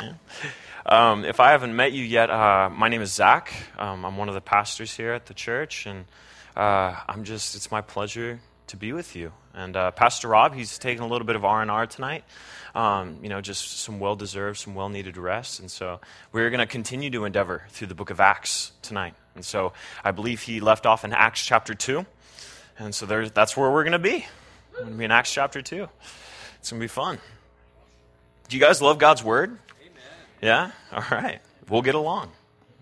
Sam. If I haven't met you yet, my name is Zach. I'm one of the pastors here at the church, and it's my pleasure to be with you. And Pastor Rob, he's taking a little bit of R&R tonight, just some well-deserved, some well-needed rest. And so we're going to continue to endeavor through the book of Acts tonight. And so I believe he left off in Acts chapter 2. And so that's where we're going to be. We're going to be in Acts chapter 2. It's going to be fun. Do you guys love God's word? Amen. Yeah? All right. We'll get along.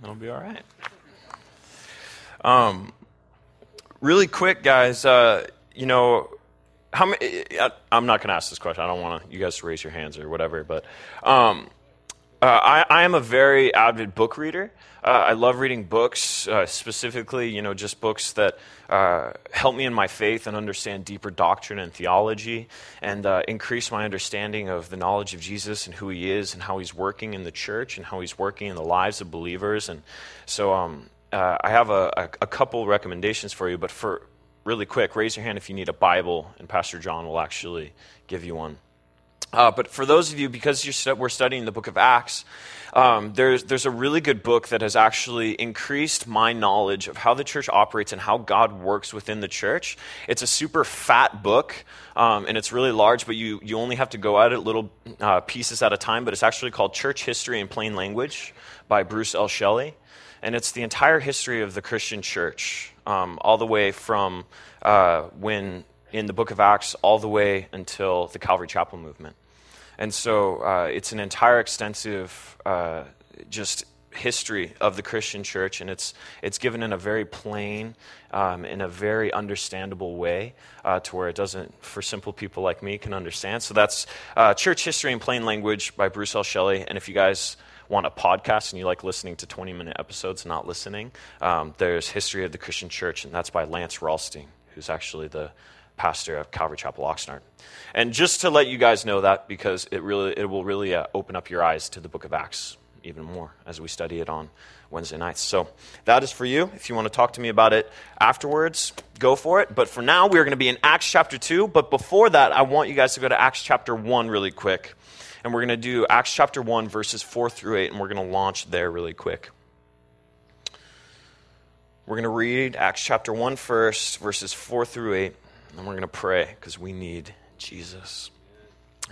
It'll be all right. Really quick, guys, how many? I'm not going to ask this question. I don't want you guys to raise your hands or whatever, but I am a very avid book reader. I love reading books, specifically, just books that help me in my faith and understand deeper doctrine and theology and increase my understanding of the knowledge of Jesus and who he is and how he's working in the church and how he's working in the lives of believers. And so I have a couple recommendations for you, but really quick, raise your hand if you need a Bible, and Pastor John will actually give you one. But for those of you, because we're studying the book of Acts, there's a really good book that has actually increased my knowledge of how the church operates and how God works within the church. It's a super fat book, and it's really large, but you only have to go at it little pieces at a time, but it's actually called Church History in Plain Language by Bruce L. Shelley. And it's the entire history of the Christian church, all the way from when in the book of Acts, all the way until the Calvary Chapel movement. And so it's an entire extensive history of the Christian church, and it's given in a very plain, in a very understandable way, to where it doesn't, for simple people like me, can understand. So that's Church History in Plain Language by Bruce L. Shelley. And if you guys want a podcast and you like listening to 20-minute episodes and not listening, there's History of the Christian Church, and that's by Lance Ralston, who's actually the pastor of Calvary Chapel Oxnard. And just to let you guys know that, because it will really open up your eyes to the book of Acts even more as we study it on Wednesday nights. So that is for you. If you want to talk to me about it afterwards, go for it. But for now, we're going to be in Acts chapter 2. But before that, I want you guys to go to Acts chapter 1 really quick. And we're going to do Acts chapter 1, verses 4 through 8, and we're going to launch there really quick. We're going to read Acts chapter 1 first, verses 4 through 8, and then we're going to pray because we need Jesus.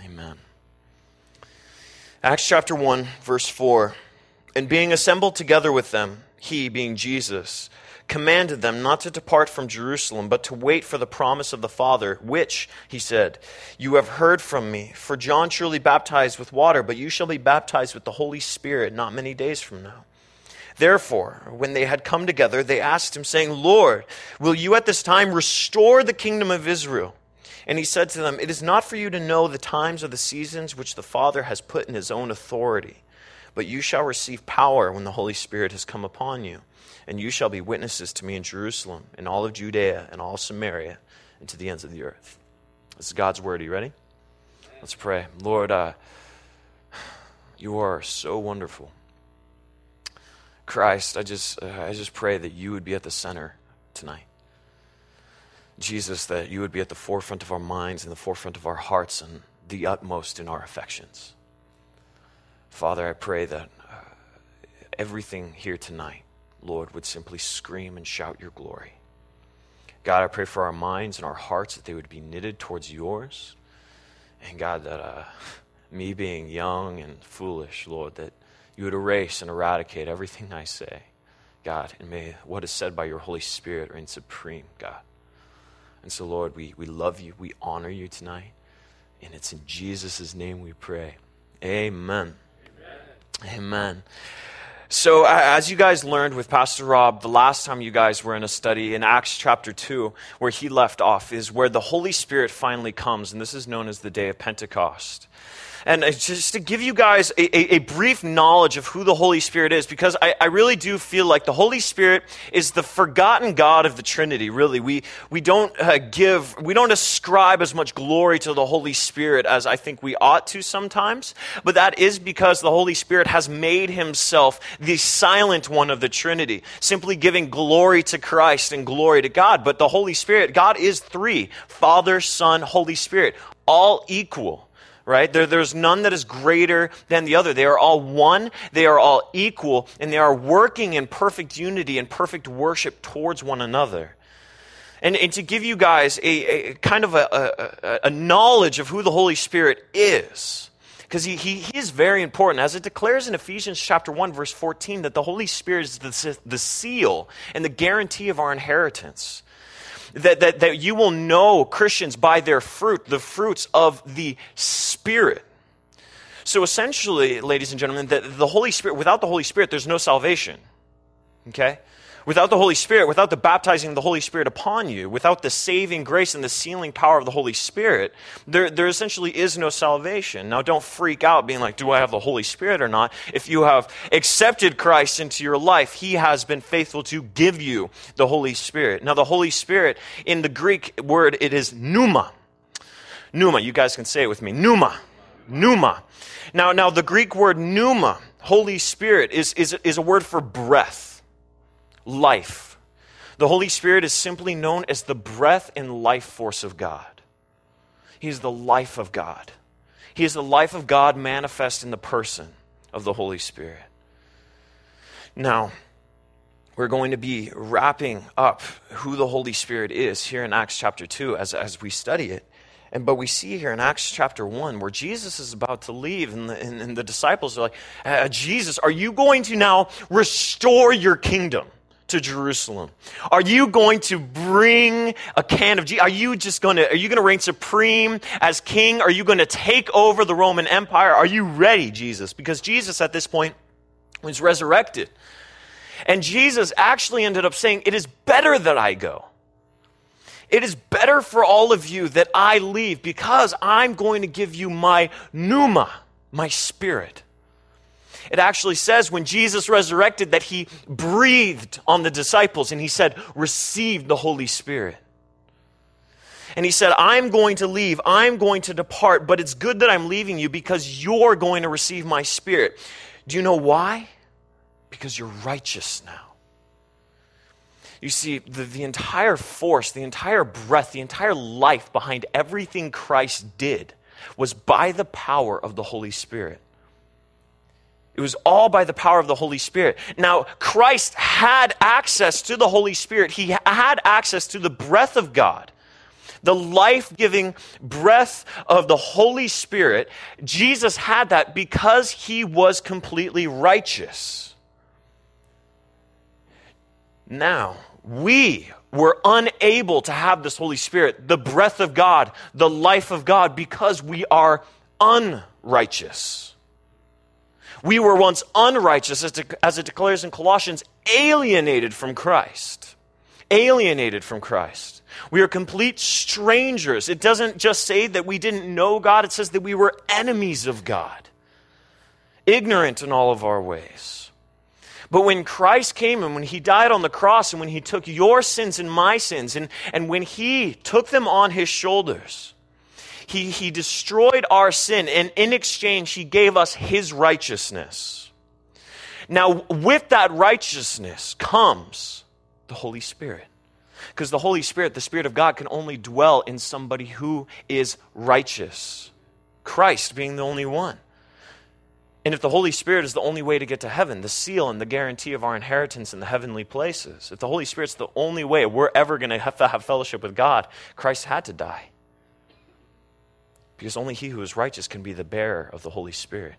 Amen. Acts chapter 1, verse 4. And being assembled together with them, he, being Jesus, commanded them not to depart from Jerusalem, but to wait for the promise of the Father, which, he said, you have heard from me. For John truly baptized with water, but you shall be baptized with the Holy Spirit not many days from now. Therefore, when they had come together, they asked him, saying, Lord, will you at this time restore the kingdom of Israel? And he said to them, it is not for you to know the times or the seasons which the Father has put in his own authority, but you shall receive power when the Holy Spirit has come upon you. And you shall be witnesses to me in Jerusalem, in all of Judea, and all Samaria, and to the ends of the earth. This is God's word. Are you ready? Let's pray. Lord, you are so wonderful. Christ, I just pray that you would be at the center tonight. Jesus, that you would be at the forefront of our minds and the forefront of our hearts and the utmost in our affections. Father, I pray that everything here tonight, Lord, would simply scream and shout your glory. God, I pray for our minds and our hearts that they would be knitted towards yours. And God, that me being young and foolish, Lord, that you would erase and eradicate everything I say, God, and may what is said by your Holy Spirit reign supreme, God. And so, Lord, we love you, we honor you tonight, and it's in Jesus' name we pray. Amen. Amen. Amen. So as you guys learned with Pastor Rob, the last time you guys were in a study in Acts chapter 2, where he left off, is where the Holy Spirit finally comes, and this is known as the Day of Pentecost. And just to give you guys a brief knowledge of who the Holy Spirit is, because I really do feel like the Holy Spirit is the forgotten God of the Trinity, really. We don't ascribe as much glory to the Holy Spirit as I think we ought to sometimes, but that is because the Holy Spirit has made himself the silent one of the Trinity, simply giving glory to Christ and glory to God. But the Holy Spirit, God is three, Father, Son, Holy Spirit, all equal. right? There's none that is greater than the other. They are all one, they are all equal, and they are working in perfect unity and perfect worship towards one another. And to give you guys a kind of a knowledge of who the Holy Spirit is, because he is very important. As it declares in Ephesians chapter 1, verse 14, that the Holy Spirit is the seal and the guarantee of our inheritance. That you will know Christians by their fruit, the fruits of the Spirit. So essentially, ladies and gentlemen, the Holy Spirit, without the Holy Spirit, there's no salvation. Okay? Without the Holy Spirit, without the baptizing of the Holy Spirit upon you, without the saving grace and the sealing power of the Holy Spirit, there essentially is no salvation. Now, don't freak out being like, do I have the Holy Spirit or not? If you have accepted Christ into your life, he has been faithful to give you the Holy Spirit. Now, the Holy Spirit, in the Greek word, it is pneuma. Pneuma, you guys can say it with me. Pneuma. Pneuma. Now the Greek word pneuma, Holy Spirit, is a word for breath. Life. The Holy Spirit is simply known as the breath and life force of God. He is the life of God. He is the life of God manifest in the person of the Holy Spirit. Now, we're going to be wrapping up who the Holy Spirit is here in Acts chapter 2 as we study it. But we see here in Acts chapter 1 where Jesus is about to leave and the disciples are like, Jesus, are you going to now restore your kingdom to Jerusalem? Are you going to bring a can of Jesus? Are you going to reign supreme as king? Are you going to take over the Roman Empire? Are you ready, Jesus? Because Jesus at this point was resurrected. And Jesus actually ended up saying, it is better that I go. It is better for all of you that I leave because I'm going to give you my pneuma, my spirit. It actually says when Jesus resurrected that he breathed on the disciples and he said, receive the Holy Spirit. And he said, I'm going to leave, I'm going to depart, but it's good that I'm leaving you because you're going to receive my spirit. Do you know why? Because you're righteous now. You see, the entire force, the entire breath, the entire life behind everything Christ did was by the power of the Holy Spirit. It was all by the power of the Holy Spirit. Now, Christ had access to the Holy Spirit. He had access to the breath of God, the life-giving breath of the Holy Spirit. Jesus had that because he was completely righteous. Now, we were unable to have this Holy Spirit, the breath of God, the life of God, because we are unrighteous. We were once unrighteous, as it declares in Colossians, alienated from Christ. We are complete strangers. It doesn't just say that we didn't know God. It says that we were enemies of God, ignorant in all of our ways. But when Christ came and when he died on the cross and when he took your sins and my sins and when he took them on his shoulders, he destroyed our sin and in exchange he gave us his righteousness. Now with that righteousness comes the Holy Spirit. Because the Holy Spirit, the Spirit of God, can only dwell in somebody who is righteous. Christ being the only one. And if the Holy Spirit is the only way to get to heaven, the seal and the guarantee of our inheritance in the heavenly places, if the Holy Spirit's the only way we're ever going to have fellowship with God, Christ had to die. Because only he who is righteous can be the bearer of the Holy Spirit.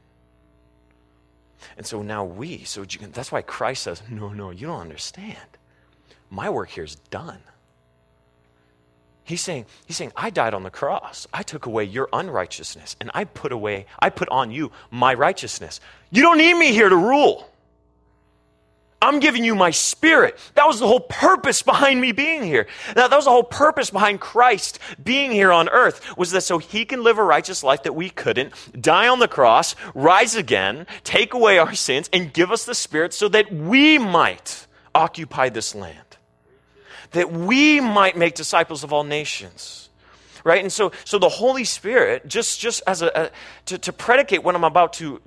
And so now that's why Christ says, no, you don't understand. My work here is done. He's saying, I died on the cross. I took away your unrighteousness, and I put on you my righteousness. You don't need me here to rule. I'm giving you my spirit. That was the whole purpose behind me being here. Now, that was the whole purpose behind Christ being here on earth, was that so he can live a righteous life that we couldn't, die on the cross, rise again, take away our sins, and give us the spirit so that we might occupy this land. That we might make disciples of all nations, right? And so the Holy Spirit, just as to predicate what I'm about to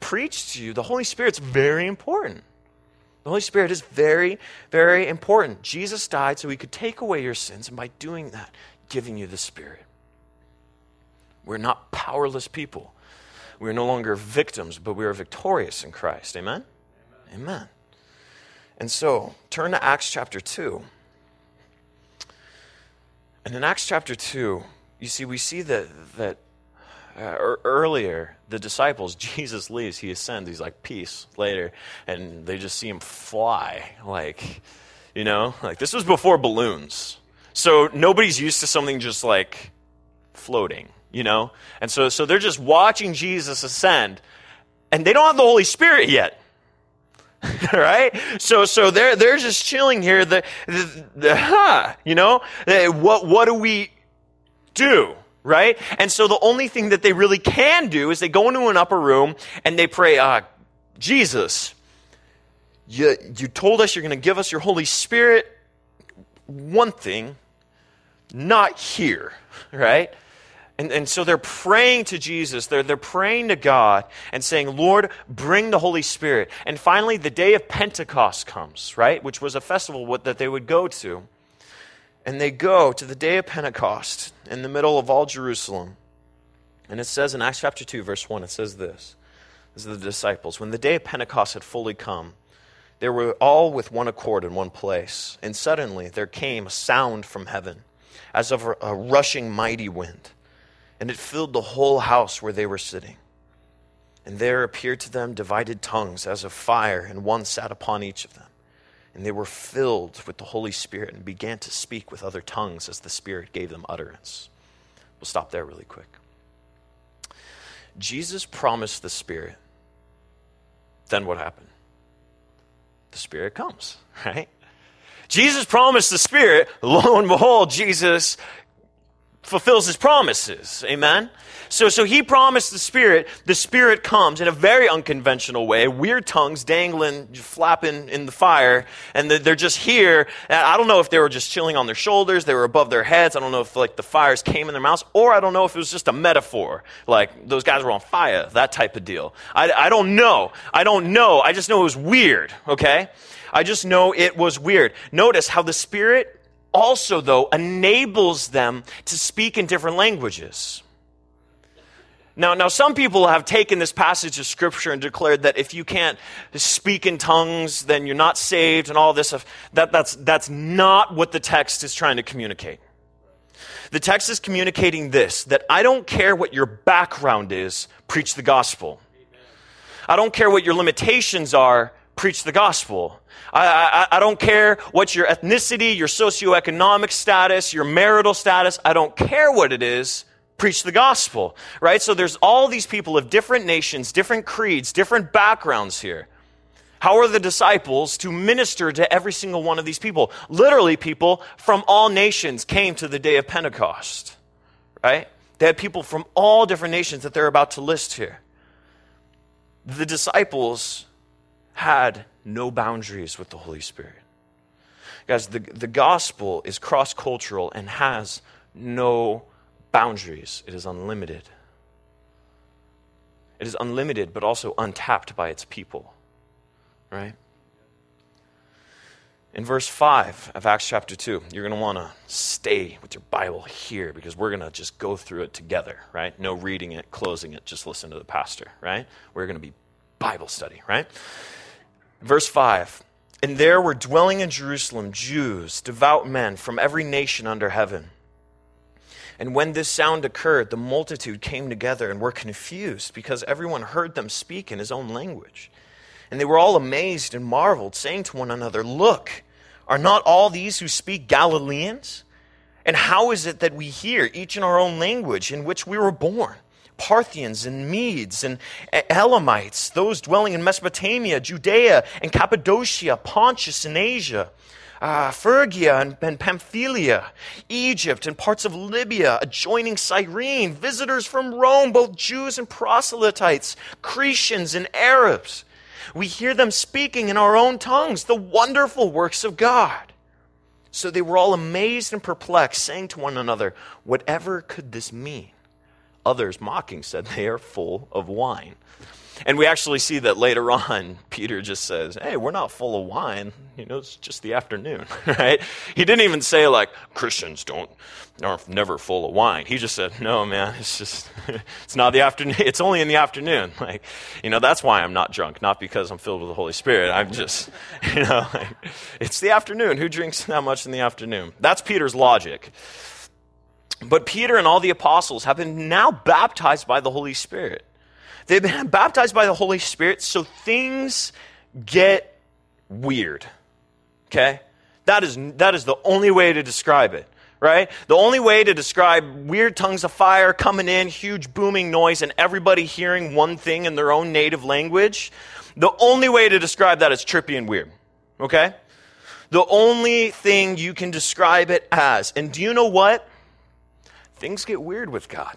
preach to you, the Holy Spirit's very important. The Holy Spirit is very, very important. Jesus died so he could take away your sins, and by doing that, giving you the Spirit. We're not powerless people. We are no longer victims, but we are victorious in Christ. Amen? Amen. Amen. And so, turn to Acts chapter 2. And in Acts chapter 2, you see, we see that earlier, the disciples, Jesus leaves, he ascends, he's like, peace, later. And they just see him fly, like, you know? Like, this was before balloons. So, nobody's used to something just, like, floating, you know? And so they're just watching Jesus ascend, and they don't have the Holy Spirit yet. Right? So they're just chilling here. You know? What do we do? Right? And so the only thing that they really can do is they go into an upper room and they pray, Jesus, you told us you're going to give us your Holy Spirit. One thing, not here. Right? And so they're praying to Jesus, they're praying to God and saying, Lord, bring the Holy Spirit. And finally, the day of Pentecost comes, right? Which was a festival that they would go to. And they go to the day of Pentecost in the middle of all Jerusalem. And it says in Acts chapter 2, verse 1, it says this. This is the disciples. When the day of Pentecost had fully come, they were all with one accord in one place. And suddenly there came a sound from heaven, as of a rushing mighty wind. And it filled the whole house where they were sitting. And there appeared to them divided tongues as of fire, and one sat upon each of them. And they were filled with the Holy Spirit and began to speak with other tongues as the Spirit gave them utterance. We'll stop there really quick. Jesus promised the Spirit. Then what happened? The Spirit comes, right? Jesus promised the Spirit. Lo and behold, Jesus fulfills his promises. Amen? So he promised the Spirit. The Spirit comes in a very unconventional way. Weird tongues dangling, flapping in the fire. And they're just here. I don't know if they were just chilling on their shoulders. They were above their heads. I don't know if like the fires came in their mouths. Or I don't know if it was just a metaphor. Like those guys were on fire. That type of deal. I don't know. I just know it was weird. Okay? I just know it was weird. Notice how the Spirit also, though, enables them to speak in different languages. Now, some people have taken this passage of Scripture and declared that if you can't speak in tongues, then you're not saved and all this stuff. That's not what the text is trying to communicate. The text is communicating this, that I don't care what your background is, preach the gospel. I don't care what your limitations are, preach the gospel. I don't care what your ethnicity, your socioeconomic status, your marital status, I don't care what it is, preach the gospel, right? So there's all these people of different nations, different creeds, different backgrounds here. How are the disciples to minister to every single one of these people? Literally, people from all nations came to the day of Pentecost, right? They had people from all different nations that they're about to list here. The disciples had no boundaries with the Holy Spirit. Guys, the gospel is cross-cultural and has no boundaries. It is unlimited. It is unlimited, but also untapped by its people, right? In verse 5 of Acts chapter 2, you're going to want to stay with your Bible here because we're going to just go through it together, right? No reading it, closing it, just listen to the pastor, right? We're going to be Bible study, right? Verse 5, and there were dwelling in Jerusalem Jews, devout men from every nation under heaven. And when this sound occurred, the multitude came together and were confused because everyone heard them speak in his own language. And they were all amazed and marveled, saying to one another, look, are not all these who speak Galileans? And how is it that we hear, each in our own language in which we were born? Parthians and Medes and Elamites, those dwelling in Mesopotamia, Judea and Cappadocia, Pontus and Asia, Phrygia and Pamphylia, Egypt and parts of Libya, adjoining Cyrene, visitors from Rome, both Jews and proselytes, Cretians and Arabs. We hear them speaking in our own tongues the wonderful works of God. So they were all amazed and perplexed, saying to one another, whatever could this mean? Others mocking said, they are full of wine. And we actually see that later on, Peter just says, hey, we're not full of wine. You know, it's just the afternoon, right? He didn't even say like, Christians are never full of wine. He just said, no, man, it's just, it's not the afternoon. It's only in the afternoon. Like, you know, that's why I'm not drunk, not because I'm filled with the Holy Spirit. I'm just, you know, like, it's the afternoon. Who drinks that much in the afternoon? That's Peter's logic. But Peter and all the apostles have been now baptized by the Holy Spirit. They've been baptized by the Holy Spirit, so things get weird, okay? That is the only way to describe it, right? The only way to describe weird tongues of fire coming in, huge booming noise, and everybody hearing one thing in their own native language, the only way to describe that is trippy and weird, okay? The only thing you can describe it as. And do you know what? Things get weird with God.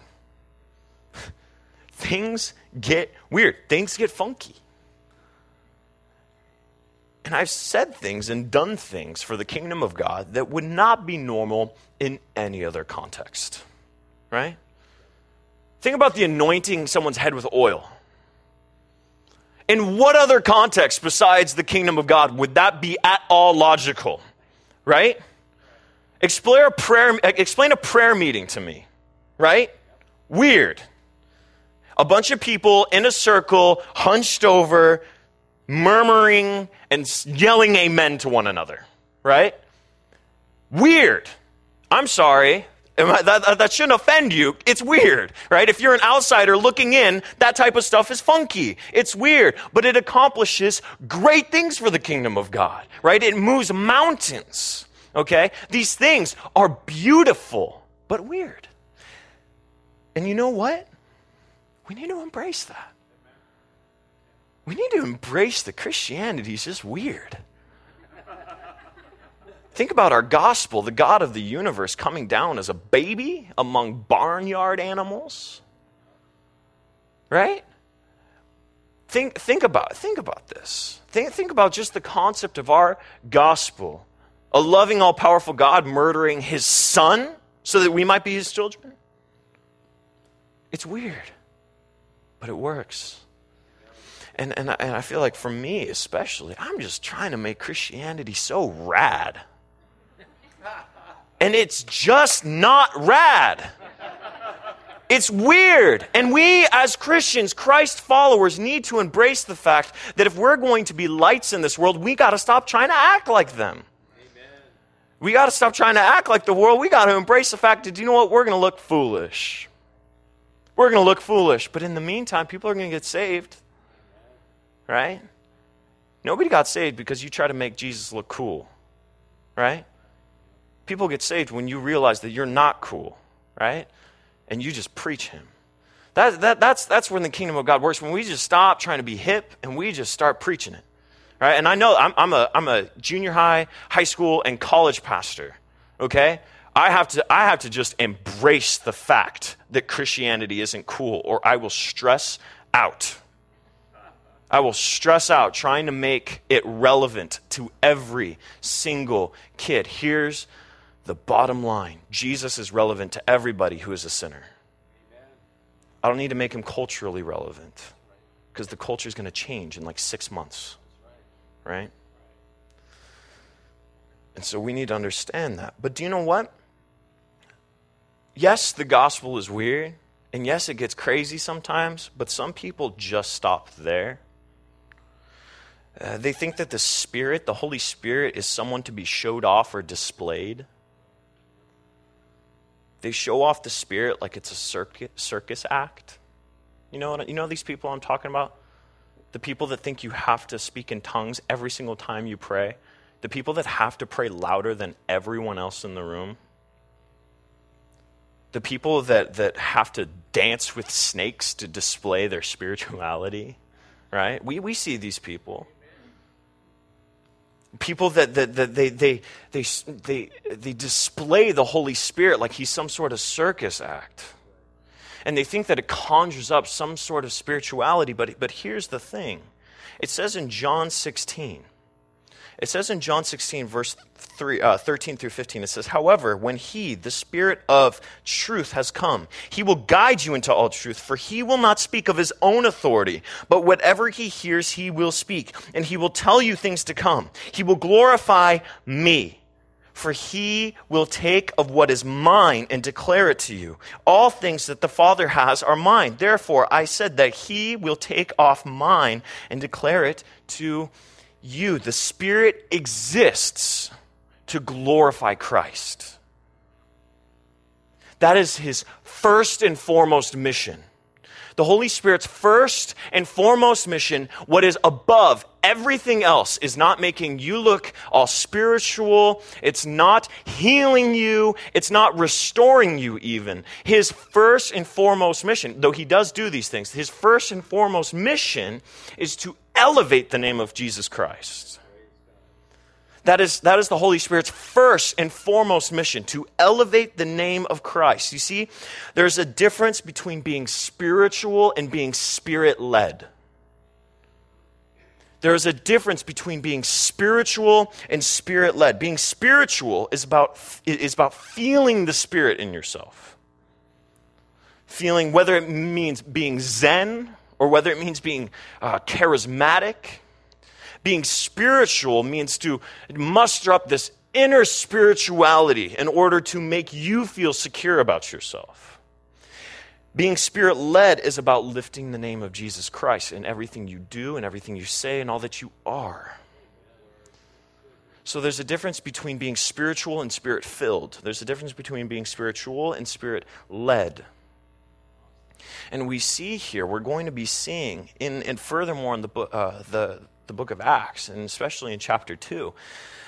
Things get weird. Things get funky. And I've said things and done things for the kingdom of God that would not be normal in any other context, right? Think about the anointing someone's head with oil. In what other context besides the kingdom of God would that be at all logical, right? Explain a prayer meeting to me, right? Weird. A bunch of people in a circle, hunched over, murmuring and yelling amen to one another, right? Weird. I'm sorry. That shouldn't offend you. It's weird, right? If you're an outsider looking in, that type of stuff is funky. It's weird, but it accomplishes great things for the kingdom of God, right? It moves mountains, okay? These things are beautiful, but weird. And you know what? We need to embrace that. We need to embrace that Christianity is just weird. Think about our gospel, the God of the universe coming down as a baby among barnyard animals. Right? Think about this. Think about just the concept of our gospel. A loving, all-powerful God murdering his son so that we might be his children. It's weird. But it works. And I feel like for me especially, I'm just trying to make Christianity so rad. And it's just not rad. It's weird. And we as Christians, Christ followers, need to embrace the fact that if we're going to be lights in this world, we got to stop trying to act like them. Amen. We got to stop trying to act like the world. We got to embrace the fact that, you know what, we're going to look foolish. We're going to look foolish, but in the meantime, people are going to get saved, right? Nobody got saved because you try to make Jesus look cool, right? People get saved when you realize that you're not cool, right? And you just preach him. That's when the kingdom of God works, when we just stop trying to be hip and we just start preaching it, right? And I know I'm a junior high, high school, and college pastor, okay? I have to just embrace the fact that Christianity isn't cool, or I will stress out. I will stress out trying to make it relevant to every single kid. Here's the bottom line. Jesus is relevant to everybody who is a sinner. I don't need to make him culturally relevant because the culture is going to change in like 6 months, right? And so we need to understand that. But do you know what? Yes, the gospel is weird, and yes, it gets crazy sometimes, but some people just stop there. They think that the Spirit, the Holy Spirit, is someone to be showed off or displayed. They show off the Spirit like it's a circus act. You know these people I'm talking about? The people that think you have to speak in tongues every single time you pray. The people that have to pray louder than everyone else in the room. The people that have to dance with snakes to display their spirituality, right? We see these people. People that they display the Holy Spirit like he's some sort of circus act. And they think that it conjures up some sort of spirituality, but here's the thing. It says in John 16, It says in John 16, verse 13 through 15, it says, "However, when he, the Spirit of truth, has come, he will guide you into all truth, for he will not speak of his own authority, but whatever he hears, he will speak, and he will tell you things to come. He will glorify me, for he will take of what is mine and declare it to you. All things that the Father has are mine. Therefore, I said that he will take off mine and declare it to you." The Spirit exists to glorify Christ. That is his first and foremost mission. The Holy Spirit's first and foremost mission, what is above everything else, is not making you look all spiritual. It's not healing you. It's not restoring you even. His first and foremost mission, though he does do these things, his first and foremost mission is to elevate the name of Jesus Christ. That is the Holy Spirit's first and foremost mission, to elevate the name of Christ. You see, there's a difference between being spiritual and being Spirit-led. There is a difference between being spiritual and Spirit-led. Being spiritual is about feeling the Spirit in yourself. Feeling, whether it means being Zen or whether it means being charismatic. Being spiritual means to muster up this inner spirituality in order to make you feel secure about yourself. Being Spirit-led is about lifting the name of Jesus Christ in everything you do and everything you say and all that you are. So there's a difference between being spiritual and Spirit-filled. There's a difference between being spiritual and Spirit-led. And we see here, we're going to be seeing, and furthermore in the book of Acts, and especially in chapter 2,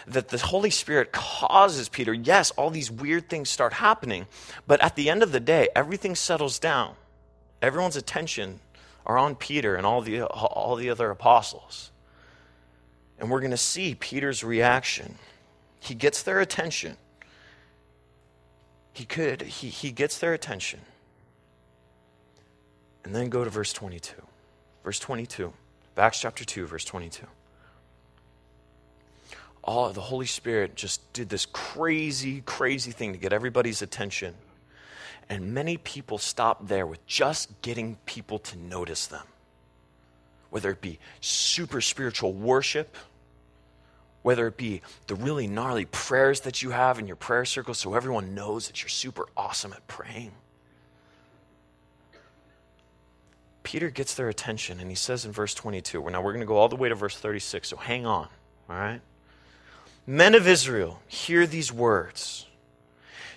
that the Holy Spirit causes Peter, yes, all these weird things start happening, but at the end of the day, everything settles down. Everyone's attention are on Peter and all the other apostles. And we're going to see Peter's reaction. He gets their attention. He gets their attention. And then go to verse 22. Verse 22. Acts chapter 2, verse 22. The Holy Spirit just did this crazy, crazy thing to get everybody's attention. And many people stopped there with just getting people to notice them. Whether it be super spiritual worship, whether it be the really gnarly prayers that you have in your prayer circle so everyone knows that you're super awesome at praying. Peter gets their attention, and he says in verse 22, now we're going to go all the way to verse 36, so hang on, all right? "Men of Israel, hear these words.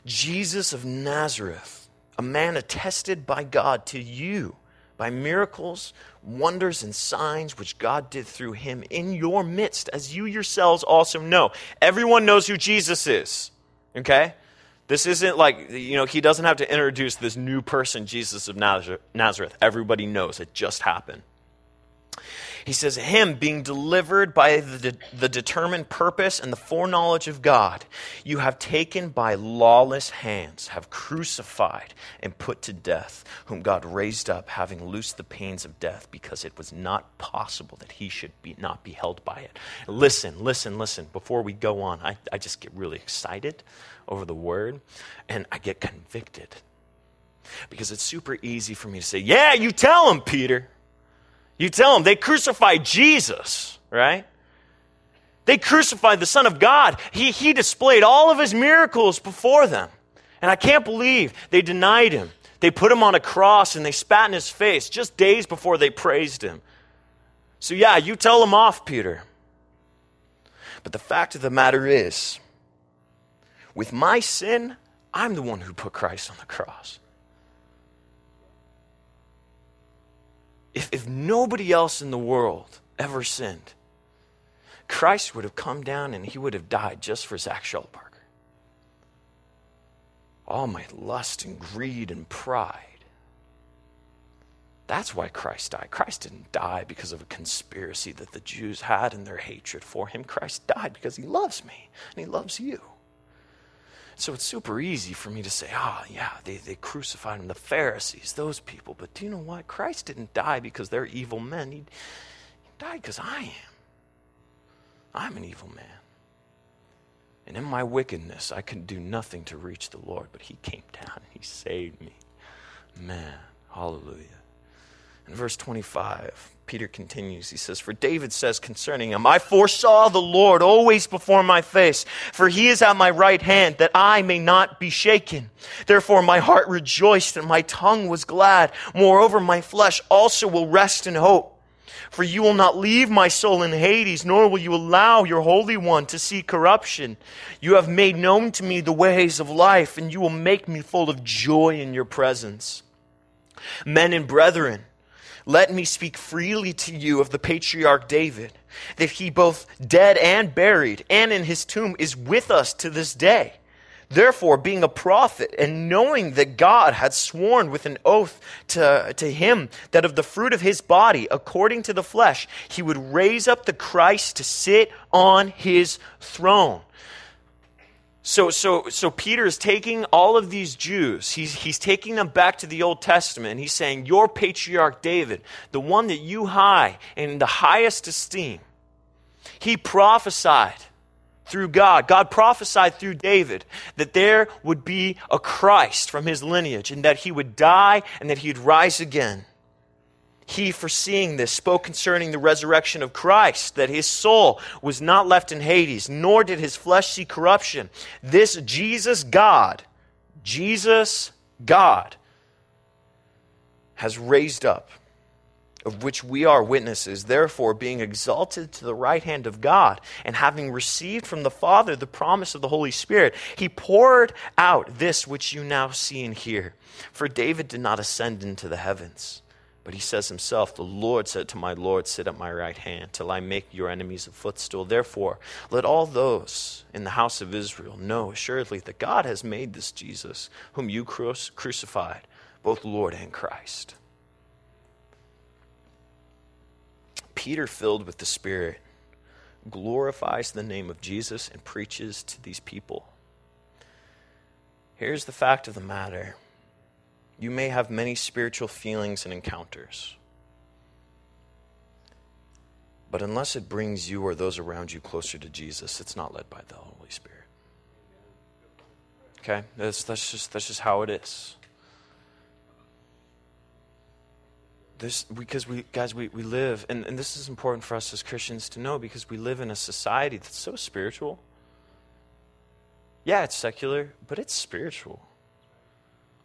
Jesus of Nazareth, a man attested by God to you by miracles, wonders, and signs which God did through him in your midst, as you yourselves also know." Everyone knows who Jesus is, okay? This isn't like, he doesn't have to introduce this new person, Jesus of Nazareth. Everybody knows it just happened. He says, "Him being delivered by the determined purpose and the foreknowledge of God, you have taken by lawless hands, have crucified and put to death, whom God raised up, having loosed the pains of death, because it was not possible that he should not be held by it." Listen. Before we go on, I just get really excited over the word, and I get convicted, because it's super easy for me to say, yeah, you tell him, Peter. You tell them, they crucified Jesus, right? They crucified the Son of God. He displayed all of his miracles before them. And I can't believe they denied him. They put him on a cross and they spat in his face just days before they praised him. So yeah, you tell him off, Peter. But the fact of the matter is, with my sin, I'm the one who put Christ on the cross. If nobody else in the world ever sinned, Christ would have come down and he would have died just for Zach Schulberg. All my lust and greed and pride. That's why Christ died. Christ didn't die because of a conspiracy that the Jews had in their hatred for him. Christ died because he loves me and he loves you. So it's super easy for me to say, they crucified him, the Pharisees, those people. But do you know what? Christ didn't die because they're evil men. He died because I am. I'm an evil man. And in my wickedness, I could do nothing to reach the Lord, but he came down and he saved me. Man, hallelujah. In verse 25, Peter continues. He says, "For David says concerning him, I foresaw the Lord always before my face, for he is at my right hand, that I may not be shaken. Therefore my heart rejoiced and my tongue was glad. Moreover, my flesh also will rest in hope. For you will not leave my soul in Hades, nor will you allow your Holy One to see corruption. You have made known to me the ways of life, and you will make me full of joy in your presence. Men and brethren, let me speak freely to you of the patriarch David, that he both dead and buried, and in his tomb is with us to this day. Therefore, being a prophet, and knowing that God had sworn with an oath to him that of the fruit of his body, according to the flesh, he would raise up the Christ to sit on his throne." So Peter is taking all of these Jews, he's taking them back to the Old Testament, and he's saying, your patriarch David, the one that you high and in the highest esteem, he prophesied through God. God prophesied through David that there would be a Christ from his lineage, and that he would die and that he'd rise again. He, foreseeing this, spoke concerning the resurrection of Christ, that his soul was not left in Hades, nor did his flesh see corruption. This Jesus God, has raised up, of which we are witnesses. Therefore, being exalted to the right hand of God, and having received from the Father the promise of the Holy Spirit, he poured out this which you now see and hear. For David did not ascend into the heavens, but he says himself, the Lord said to my Lord, sit at my right hand till I make your enemies a footstool. Therefore, let all those in the house of Israel know assuredly that God has made this Jesus, whom you crucified, both Lord and Christ. Peter, filled with the Spirit, glorifies the name of Jesus and preaches to these people. Here's the fact of the matter. You may have many spiritual feelings and encounters, but unless it brings you or those around you closer to Jesus, it's not led by the Holy Spirit. Okay? That's just how it is. Because we live, and this is important for us as Christians to know, because we live in a society that's so spiritual. Yeah, it's secular, but it's spiritual.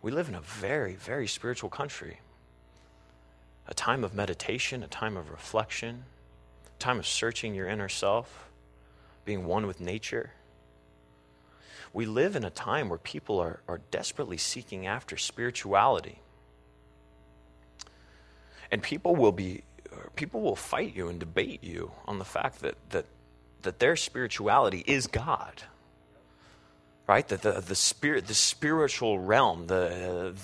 We live in a very, very spiritual country. A time of meditation, a time of reflection, a time of searching your inner self, being one with nature. We live in a time where people are desperately seeking after spirituality. And people will fight you and debate you on the fact that their spirituality is God. Right, the spiritual realm, the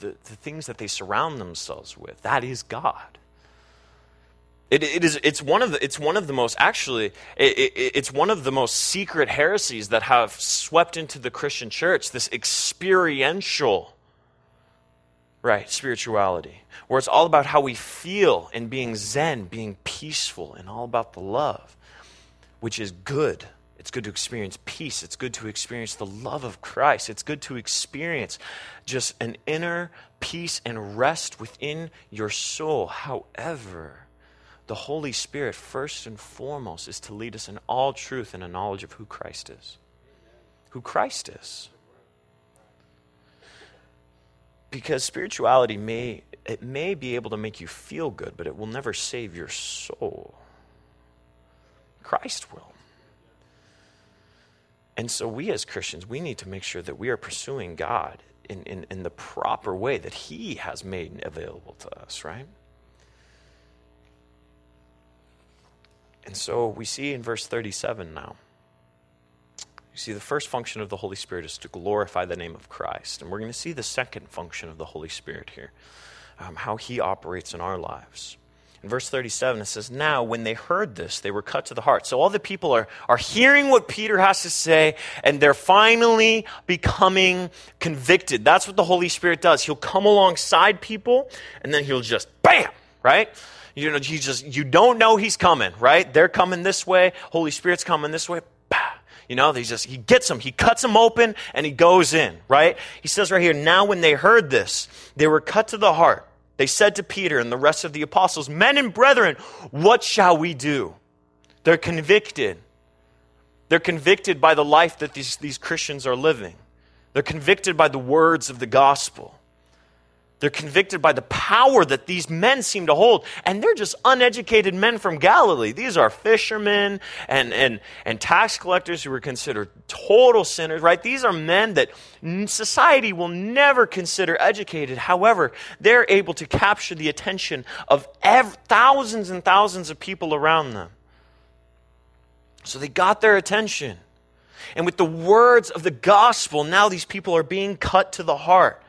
things that they surround themselves with, that is God. It's one of the most secret heresies that have swept into the Christian church. This experiential, spirituality, where it's all about how we feel and being Zen, being peaceful, and all about the love, which is good. It's good to experience peace. It's good to experience the love of Christ. It's good to experience just an inner peace and rest within your soul. However, the Holy Spirit, first and foremost, is to lead us in all truth and a knowledge of who Christ is. Who Christ is. Because spirituality may be able to make you feel good, but it will never save your soul. Christ will. And so we as Christians, we need to make sure that we are pursuing God in the proper way that he has made available to us, right? And so we see in verse 37 now, you see the first function of the Holy Spirit is to glorify the name of Christ. And we're going to see the second function of the Holy Spirit here, how he operates in our lives. In verse 37, it says, now when they heard this, they were cut to the heart. So all the people are hearing what Peter has to say, and they're finally becoming convicted. That's what the Holy Spirit does. He'll come alongside people, and then he'll just, bam, right? You know, Jesus, you don't know he's coming, right? They're coming this way. Holy Spirit's coming this way. You know, he gets them, he cuts them open, and he goes in, right? He says right here, now when they heard this, they were cut to the heart. They said to Peter and the rest of the apostles, men and brethren, what shall we do? They're convicted. They're convicted by the life that these Christians are living. They're convicted by the words of the gospel. They're convicted by the power that these men seem to hold. And they're just uneducated men from Galilee. These are fishermen and tax collectors who were considered total sinners, right? These are men that society will never consider educated. However, they're able to capture the attention of thousands and thousands of people around them. So they got their attention. And with the words of the gospel, now these people are being cut to the heart.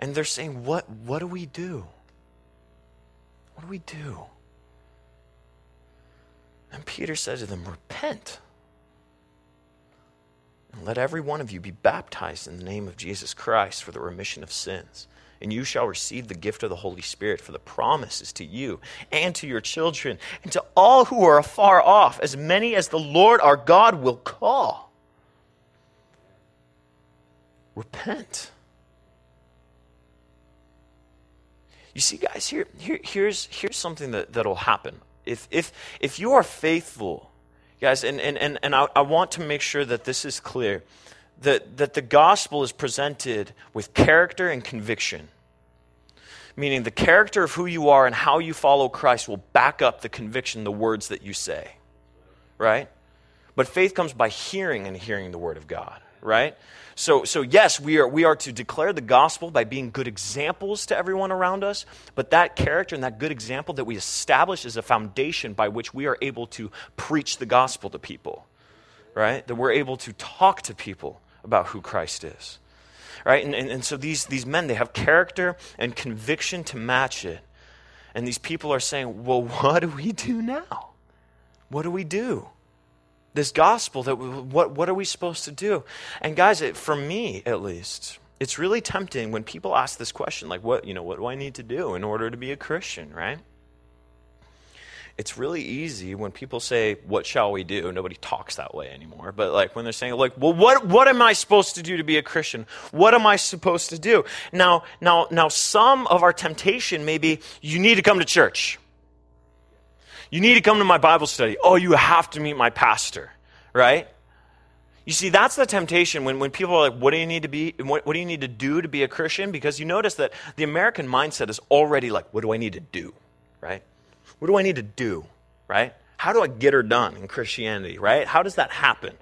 And they're saying, what do we do? What do we do? And Peter said to them, repent. And let every one of you be baptized in the name of Jesus Christ for the remission of sins. And you shall receive the gift of the Holy Spirit, for the promise is to you and to your children and to all who are afar off, as many as the Lord our God will call. Repent. You see, guys, here's something that'll happen. If you are faithful, guys, and I want to make sure that this is clear, that the gospel is presented with character and conviction. Meaning the character of who you are and how you follow Christ will back up the conviction, the words that you say, right? But faith comes by hearing and hearing the word of God, right? So yes, we are to declare the gospel by being good examples to everyone around us, but that character and that good example that we establish is a foundation by which we are able to preach the gospel to people, right? That we're able to talk to people about who Christ is, right? And so these men, they have character and conviction to match it. And these people are saying, well, what do we do now? What do we do? This gospel, what are we supposed to do? And guys, for me at least, it's really tempting when people ask this question, like, what do I need to do in order to be a Christian, right? It's really easy when people say, what shall we do? Nobody talks that way anymore. But like when they're saying, like, well, what am I supposed to do to be a Christian? What am I supposed to do? Now, some of our temptation may be, you need to come to church. You need to come to my Bible study. Oh, you have to meet my pastor, right? You see, that's the temptation when people are like, what do you need to do to be a Christian? Because you notice that the American mindset is already like, what do I need to do, right? What do I need to do, right? How do I get her done in Christianity, right? How does that happen,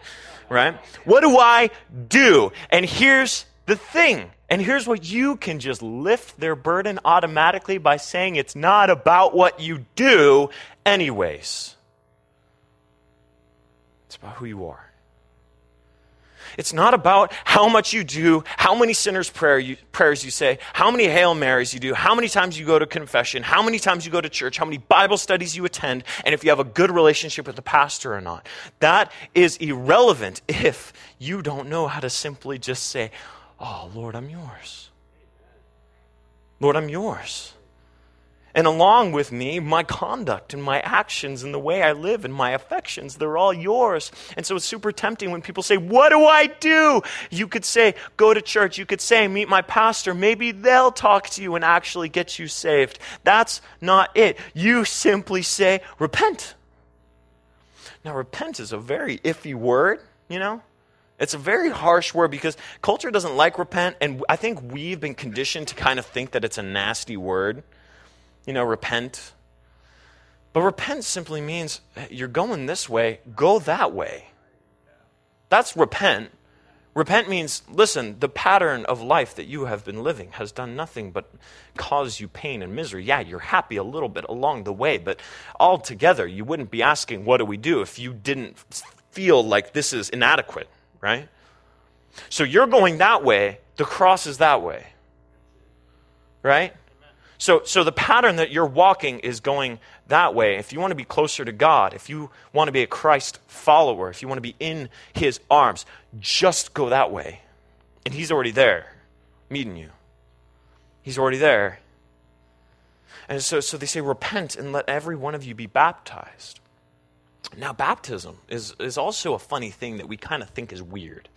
right? What do I do? And here's the thing. And here's what you can just lift their burden automatically by saying it's not about what you do anyways. It's about who you are. It's not about how much you do, how many sinners' prayers you say, how many Hail Marys you do, how many times you go to confession, how many times you go to church, how many Bible studies you attend, and if you have a good relationship with the pastor or not. That is irrelevant if you don't know how to simply just say, oh, Lord, I'm yours. Lord, I'm yours. And along with me, my conduct and my actions and the way I live and my affections, they're all yours. And so it's super tempting when people say, what do I do? You could say, go to church. You could say, meet my pastor. Maybe they'll talk to you and actually get you saved. That's not it. You simply say, repent. Now, repent is a very iffy word, you know? It's a very harsh word because culture doesn't like repent. And I think we've been conditioned to kind of think that it's a nasty word. You know, repent. But repent simply means you're going this way, go that way. That's repent. Repent means, listen, the pattern of life that you have been living has done nothing but cause you pain and misery. Yeah, you're happy a little bit along the way, but altogether, you wouldn't be asking, what do we do, if you didn't feel like this is inadequate, right? So you're going that way, the cross is that way, right? So the pattern that you're walking is going that way. If you want to be closer to God, if you want to be a Christ follower, if you want to be in his arms, just go that way. And he's already there meeting you. He's already there. And so they say, repent and let every one of you be baptized. Now, baptism is also a funny thing that we kind of think is weird,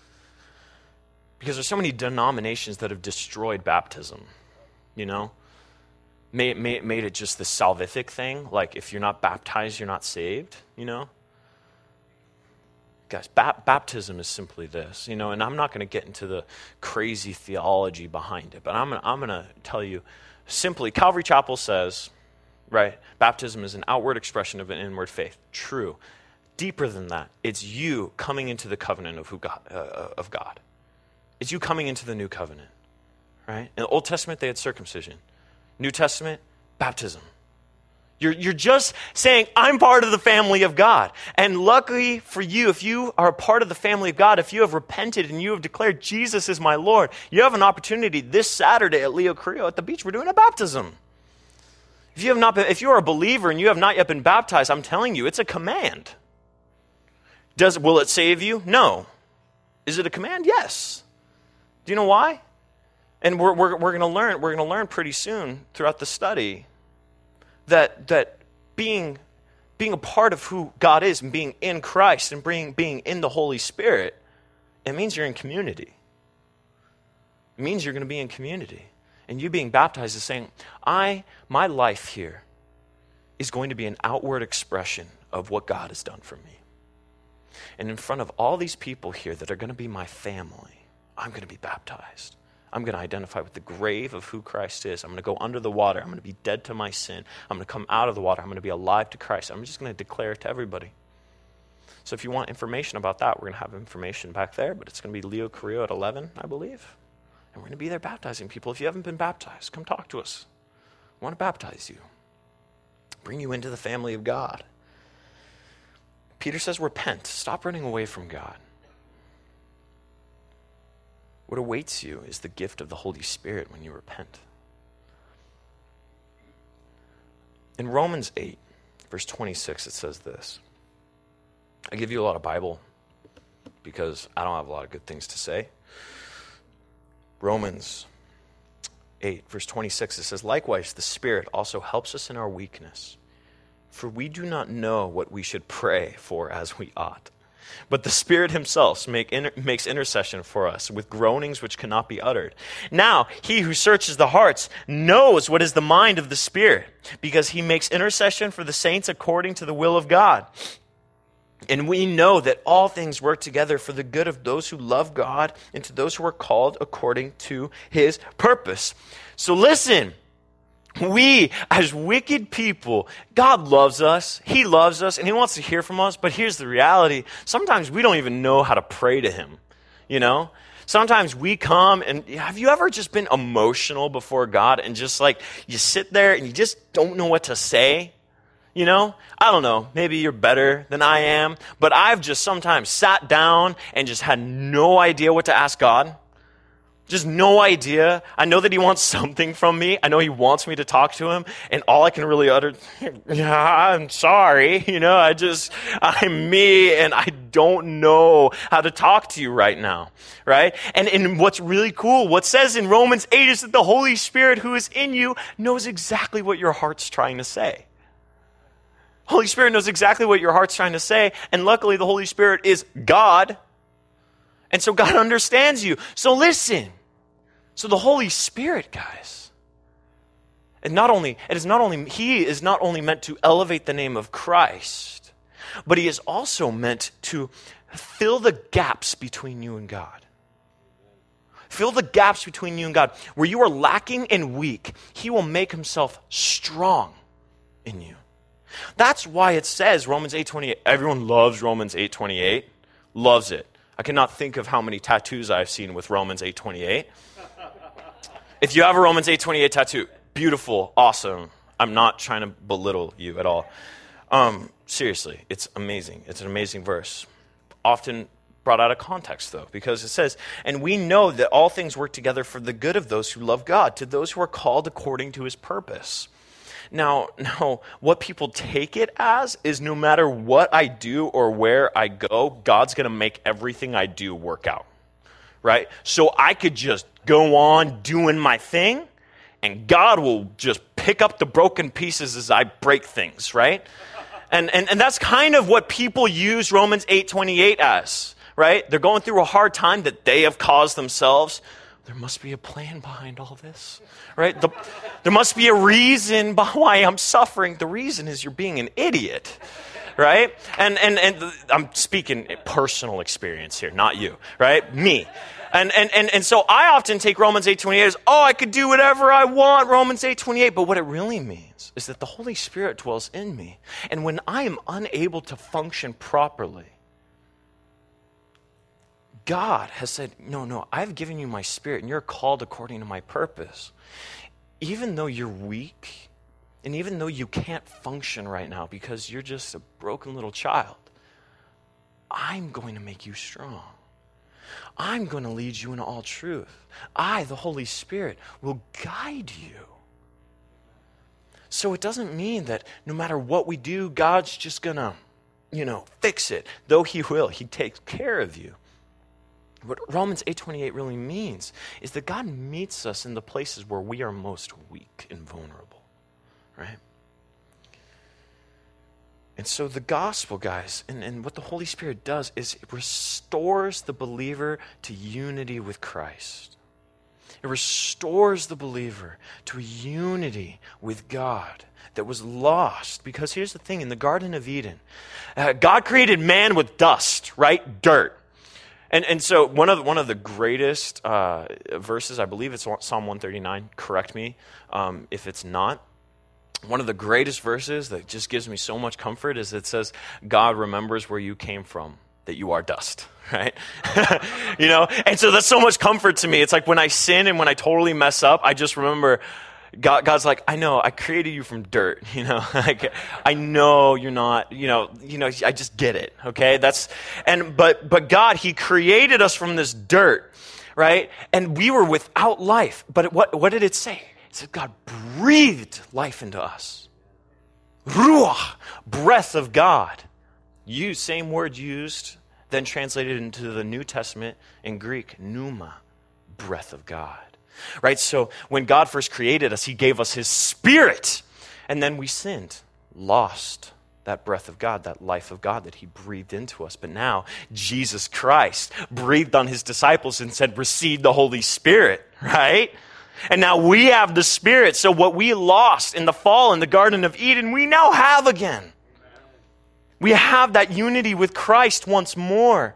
because there's so many denominations that have destroyed baptism, you know? Made it just this salvific thing, like if you're not baptized, you're not saved, you know? Guys, baptism is simply this, you know, and I'm not going to get into the crazy theology behind it, but I'm going to tell you simply, Calvary Chapel says, right, baptism is an outward expression of an inward faith. True. Deeper than that, it's you coming into the covenant of God. It's you coming into the new covenant, right? In the Old Testament, they had circumcision. New Testament, baptism. You're just saying, I'm part of the family of God. And luckily for you, if you are a part of the family of God, if you have repented and you have declared Jesus is my Lord, you have an opportunity this Saturday at Leo Carrillo at the beach. We're doing a baptism. If you are a believer and you have not yet been baptized, I'm telling you, it's a command. Will it save you? No. Is it a command? Yes. Do you know why? And we're going to learn pretty soon throughout the study that being a part of who God is and being in Christ and being in the Holy Spirit, it means you're in community. It means you're going to be in community. And you being baptized is saying, my life here is going to be an outward expression of what God has done for me. And in front of all these people here that are going to be my family, I'm going to be baptized. I'm going to identify with the grave of who Christ is. I'm going to go under the water. I'm going to be dead to my sin. I'm going to come out of the water. I'm going to be alive to Christ. I'm just going to declare it to everybody. So if you want information about that, we're going to have information back there, but it's going to be Leo Carrillo at 11, I believe. And we're going to be there baptizing people. If you haven't been baptized, come talk to us. We want to baptize you. Bring you into the family of God. Peter says, repent. Stop running away from God. What awaits you is the gift of the Holy Spirit when you repent. In Romans 8, verse 26, it says this. I give you a lot of Bible because I don't have a lot of good things to say. Romans 8, verse 26, it says, likewise, the Spirit also helps us in our weakness, for we do not know what we should pray for as we ought. But the Spirit himself makes intercession for us with groanings which cannot be uttered. Now, he who searches the hearts knows what is the mind of the Spirit, because he makes intercession for the saints according to the will of God. And we know that all things work together for the good of those who love God and to those who are called according to his purpose. So listen. We, as wicked people, God loves us. He loves us, and he wants to hear from us. But here's the reality. Sometimes we don't even know how to pray to him, you know? Sometimes we come, and have you ever just been emotional before God and just like you sit there and you just don't know what to say? You know, I don't know, maybe you're better than I am, but I've just sometimes sat down and just had no idea what to ask God. Just no idea. I know that he wants something from me. I know he wants me to talk to him. And all I can really utter, I'm sorry. You know, I'm me and I don't know how to talk to you right now. Right? And what's really cool, what says in Romans 8 is that the Holy Spirit who is in you knows exactly what your heart's trying to say. Holy Spirit knows exactly what your heart's trying to say. And luckily the Holy Spirit is God. And so God understands you. So listen. So the Holy Spirit, guys, he is not only meant to elevate the name of Christ, but he is also meant to fill the gaps between you and God. Fill the gaps between you and God. Where you are lacking and weak, he will make himself strong in you. That's why it says Romans 8:28. Everyone loves Romans 8:28. Loves it. I cannot think of how many tattoos I've seen with Romans 8:28. If you have a Romans 8:28 tattoo, beautiful, awesome. I'm not trying to belittle you at all. Seriously, it's amazing. It's an amazing verse. Often brought out of context, though, because it says, and we know that all things work together for the good of those who love God, to those who are called according to his purpose. Now, what people take it as is no matter what I do or where I go, God's going to make everything I do work out, right? So I could just go on doing my thing, and God will just pick up the broken pieces as I break things, right? And that's kind of what people use Romans 8:28 as, right? They're going through a hard time that they have caused themselves. There must be a plan behind all this, right? There must be a reason why I'm suffering. The reason is you're being an idiot, right? And I'm speaking personal experience here, not you, right? Me. And so I often take Romans 8:28 as, oh, I could do whatever I want, Romans 8:28. But what it really means is that the Holy Spirit dwells in me. And when I am unable to function properly, God has said, no, I've given you my Spirit, and you're called according to my purpose. Even though you're weak, and even though you can't function right now because you're just a broken little child, I'm going to make you strong. I'm going to lead you into all truth. I, the Holy Spirit, will guide you. So it doesn't mean that no matter what we do, God's just going to, fix it. Though he will, he takes care of you. What Romans 8:28 really means is that God meets us in the places where we are most weak and vulnerable, right? And so the gospel, guys, and what the Holy Spirit does is it restores the believer to unity with Christ. It restores the believer to a unity with God that was lost. Because here's the thing, in the Garden of Eden, God created man with dust, right? Dirt. And so one of the greatest verses, I believe it's Psalm 139, correct me if it's not. One of the greatest verses that just gives me so much comfort is it says, God remembers where you came from, that you are dust, right? And so that's so much comfort to me. It's like when I sin and when I totally mess up, I just remember God's like, I know, I created you from dirt, like, I know you're not, I just get it, okay? But God, he created us from this dirt, right? And we were without life. But what did it say? It said God breathed life into us. Ruach, breath of God. Same word used, then translated into the New Testament in Greek, pneuma, breath of God. Right? So when God first created us, he gave us his Spirit. And then we sinned, lost that breath of God, that life of God that he breathed into us. But now Jesus Christ breathed on his disciples and said, receive the Holy Spirit, right? And now we have the Spirit. So what we lost in the fall in the Garden of Eden, we now have again. We have that unity with Christ once more.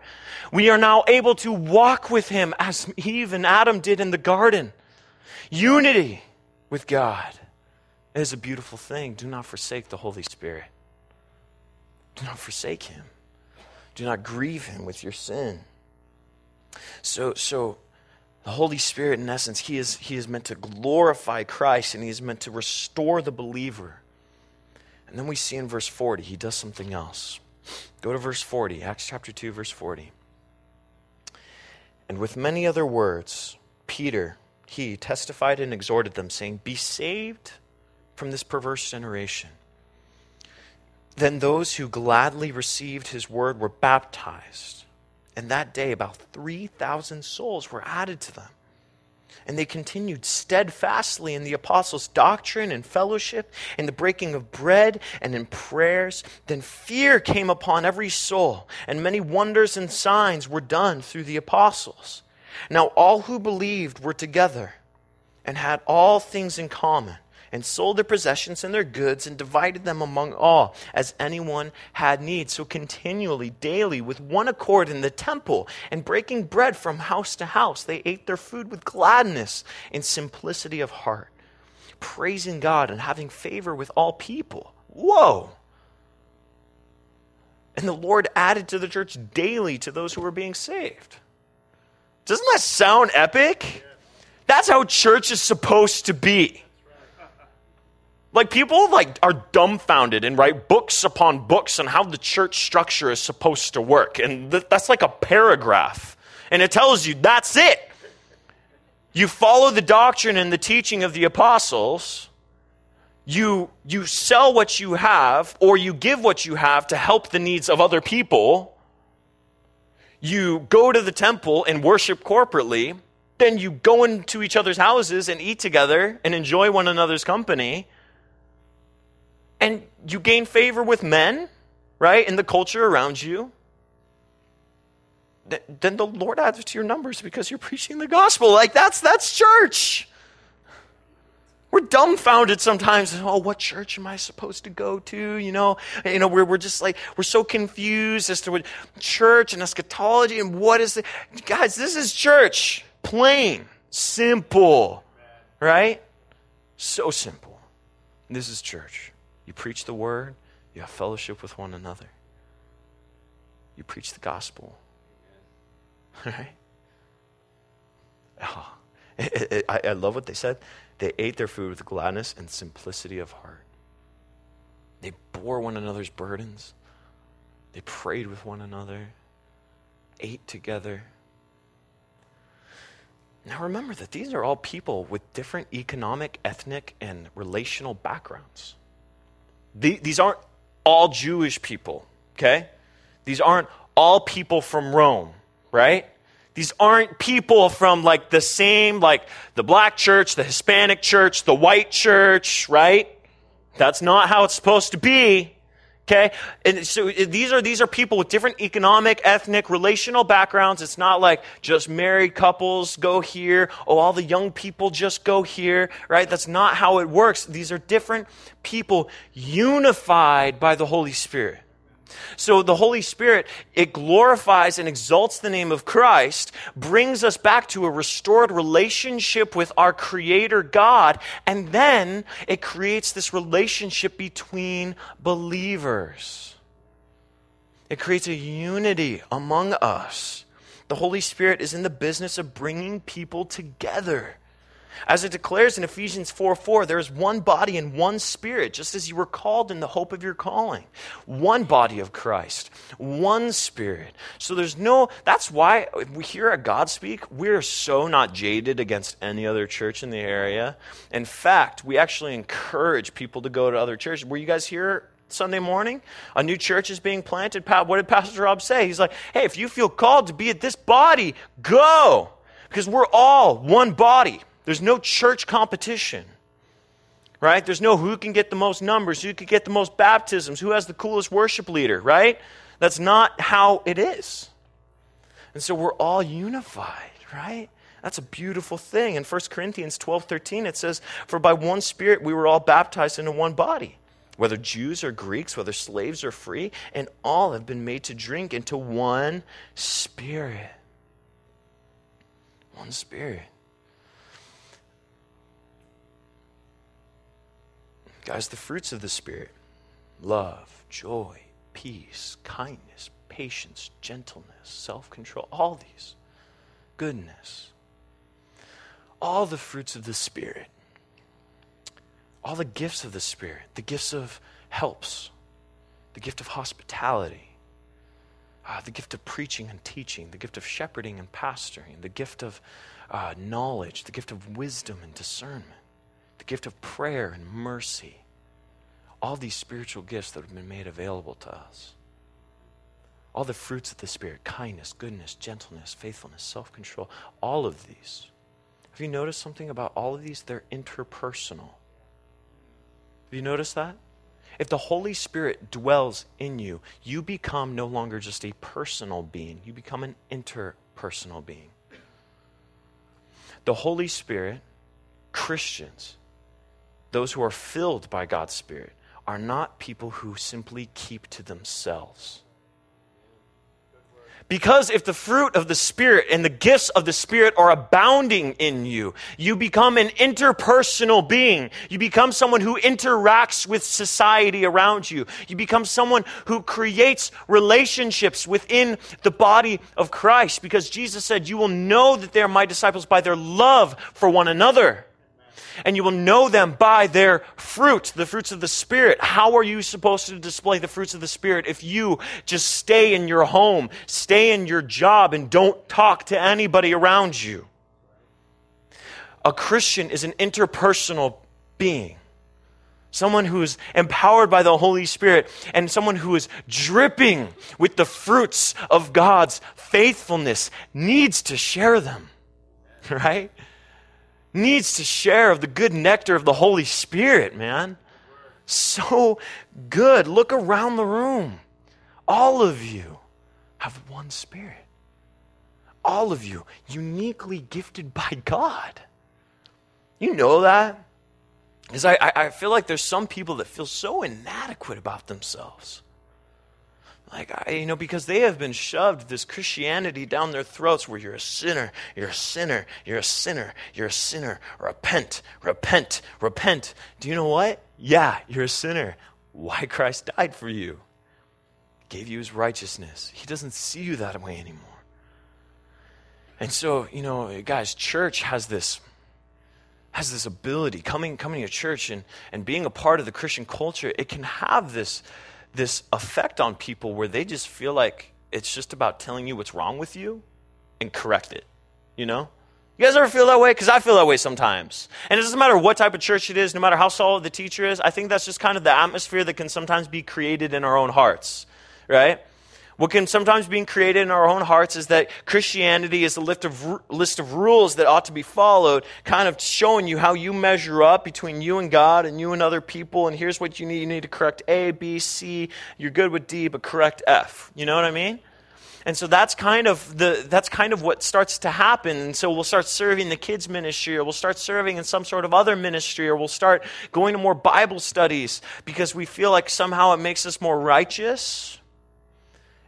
We are now able to walk with him as Eve and Adam did in the garden. Unity with God is a beautiful thing. Do not forsake the Holy Spirit. Do not forsake him. Do not grieve him with your sin. So the Holy Spirit, in essence, he is meant to glorify Christ, and he is meant to restore the believer. And then we see in verse 40, he does something else. Go to verse 40, Acts chapter 2, verse 40. And with many other words, Peter, he testified and exhorted them, saying, be saved from this perverse generation. Then those who gladly received his word were baptized. And that day, about 3,000 souls were added to them. And they continued steadfastly in the apostles' doctrine and fellowship, in the breaking of bread and in prayers. Then fear came upon every soul, and many wonders and signs were done through the apostles. Now all who believed were together and had all things in common, and sold their possessions and their goods, and divided them among all, as anyone had need. So continually, daily, with one accord in the temple, and breaking bread from house to house, they ate their food with gladness and simplicity of heart, praising God and having favor with all people. Whoa! And the Lord added to the church daily to those who were being saved. Doesn't that sound epic? That's how church is supposed to be. Like, people are dumbfounded and write books upon books on how the church structure is supposed to work. And that's like a paragraph. And it tells you that's it. You follow the doctrine and the teaching of the apostles. You sell what you have, or you give what you have to help the needs of other people. You go to the temple and worship corporately. Then you go into each other's houses and eat together and enjoy one another's company. And you gain favor with men, right, in the culture around you. Then the Lord adds to your numbers because you're preaching the gospel. Like, that's church. We're dumbfounded sometimes. Oh, what church am I supposed to go to? You know, we're just like, we're so confused as to what church and eschatology and what is it. Guys, this is church. Plain, simple, right? So simple. This is church. You preach the word. You have fellowship with one another. You preach the gospel. Right? Oh, I love what they said. They ate their food with gladness and simplicity of heart. They bore one another's burdens. They prayed with one another. Ate together. Now remember that these are all people with different economic, ethnic, and relational backgrounds. These aren't all Jewish people, okay? These aren't all people from Rome, right? These aren't people from like the same, like the black church, the Hispanic church, the white church, right? That's not how it's supposed to be, okay? And so these are people with different economic, ethnic, relational backgrounds. It's not like just married couples go here. Oh, all the young people just go here, right? That's not how it works. These are different people unified by the Holy Spirit. So the Holy Spirit, it glorifies and exalts the name of Christ, brings us back to a restored relationship with our Creator God, and then it creates this relationship between believers. It creates a unity among us. The Holy Spirit is in the business of bringing people together. As it declares in Ephesians 4:4, there is one body and one spirit, just as you were called in the hope of your calling. One body of Christ, one spirit. So that's why we hear at Godspeak, we're so not jaded against any other church in the area. In fact, we actually encourage people to go to other churches. Were you guys here Sunday morning? A new church is being planted. What did Pastor Rob say? He's like, hey, if you feel called to be at this body, go. Because we're all one body. There's no church competition, right? There's no who can get the most numbers, who can get the most baptisms, who has the coolest worship leader, right? That's not how it is. And so we're all unified, right? That's a beautiful thing. In 1 Corinthians 12:13, it says, for by one Spirit we were all baptized into one body, whether Jews or Greeks, whether slaves or free, and all have been made to drink into one Spirit. One Spirit. Guys, the fruits of the Spirit, love, joy, peace, kindness, patience, gentleness, self-control, all these, goodness, all the fruits of the Spirit, all the gifts of the Spirit, the gifts of helps, the gift of hospitality, the gift of preaching and teaching, the gift of shepherding and pastoring, the gift of knowledge, the gift of wisdom and discernment. The gift of prayer and mercy. All these spiritual gifts that have been made available to us. All the fruits of the Spirit, kindness, goodness, gentleness, faithfulness, self-control, all of these. Have you noticed something about all of these? They're interpersonal. Have you noticed that? If the Holy Spirit dwells in you, you become no longer just a personal being. You become an interpersonal being. The Holy Spirit, Christians, those who are filled by God's Spirit, are not people who simply keep to themselves. Because if the fruit of the Spirit and the gifts of the Spirit are abounding in you, you become an interpersonal being. You become someone who interacts with society around you. You become someone who creates relationships within the body of Christ. Because Jesus said, you will know that they are my disciples by their love for one another. And you will know them by their fruit, the fruits of the Spirit. How are you supposed to display the fruits of the Spirit if you just stay in your home, stay in your job, and don't talk to anybody around you? A Christian is an interpersonal being. Someone who is empowered by the Holy Spirit and someone who is dripping with the fruits of God's faithfulness needs to share them, right? Needs to share of the good nectar of the Holy Spirit, man. so good. Look around the room. All of you have one spirit. All of you, uniquely gifted by God. You know that? Because I feel like there's some people that feel so inadequate about themselves. Like, because they have been shoved this Christianity down their throats where you're a sinner, you're a sinner, you're a sinner, you're a sinner. Repent, repent, repent. Do you know what? Yeah, you're a sinner. Why Christ died for you. Gave you his righteousness. He doesn't see you that way anymore. And so, guys, church has this ability. Coming to church and being a part of the Christian culture, it can have this effect on people where they just feel like it's just about telling you what's wrong with you and correct it, You guys ever feel that way? Because I feel that way sometimes. And it doesn't matter what type of church it is, no matter how solid the teacher is, I think that's just kind of the atmosphere that can sometimes be created in our own hearts, right? What can sometimes be created in our own hearts is that Christianity is a list of rules that ought to be followed, kind of showing you how you measure up between you and God and you and other people, and here's what you need. You need to correct A, B, C. You're good with D, but correct F. You know what I mean? And so that's kind of what starts to happen. And so we'll start serving the kids ministry, or we'll start serving in some sort of other ministry, or we'll start going to more Bible studies because we feel like somehow it makes us more righteous.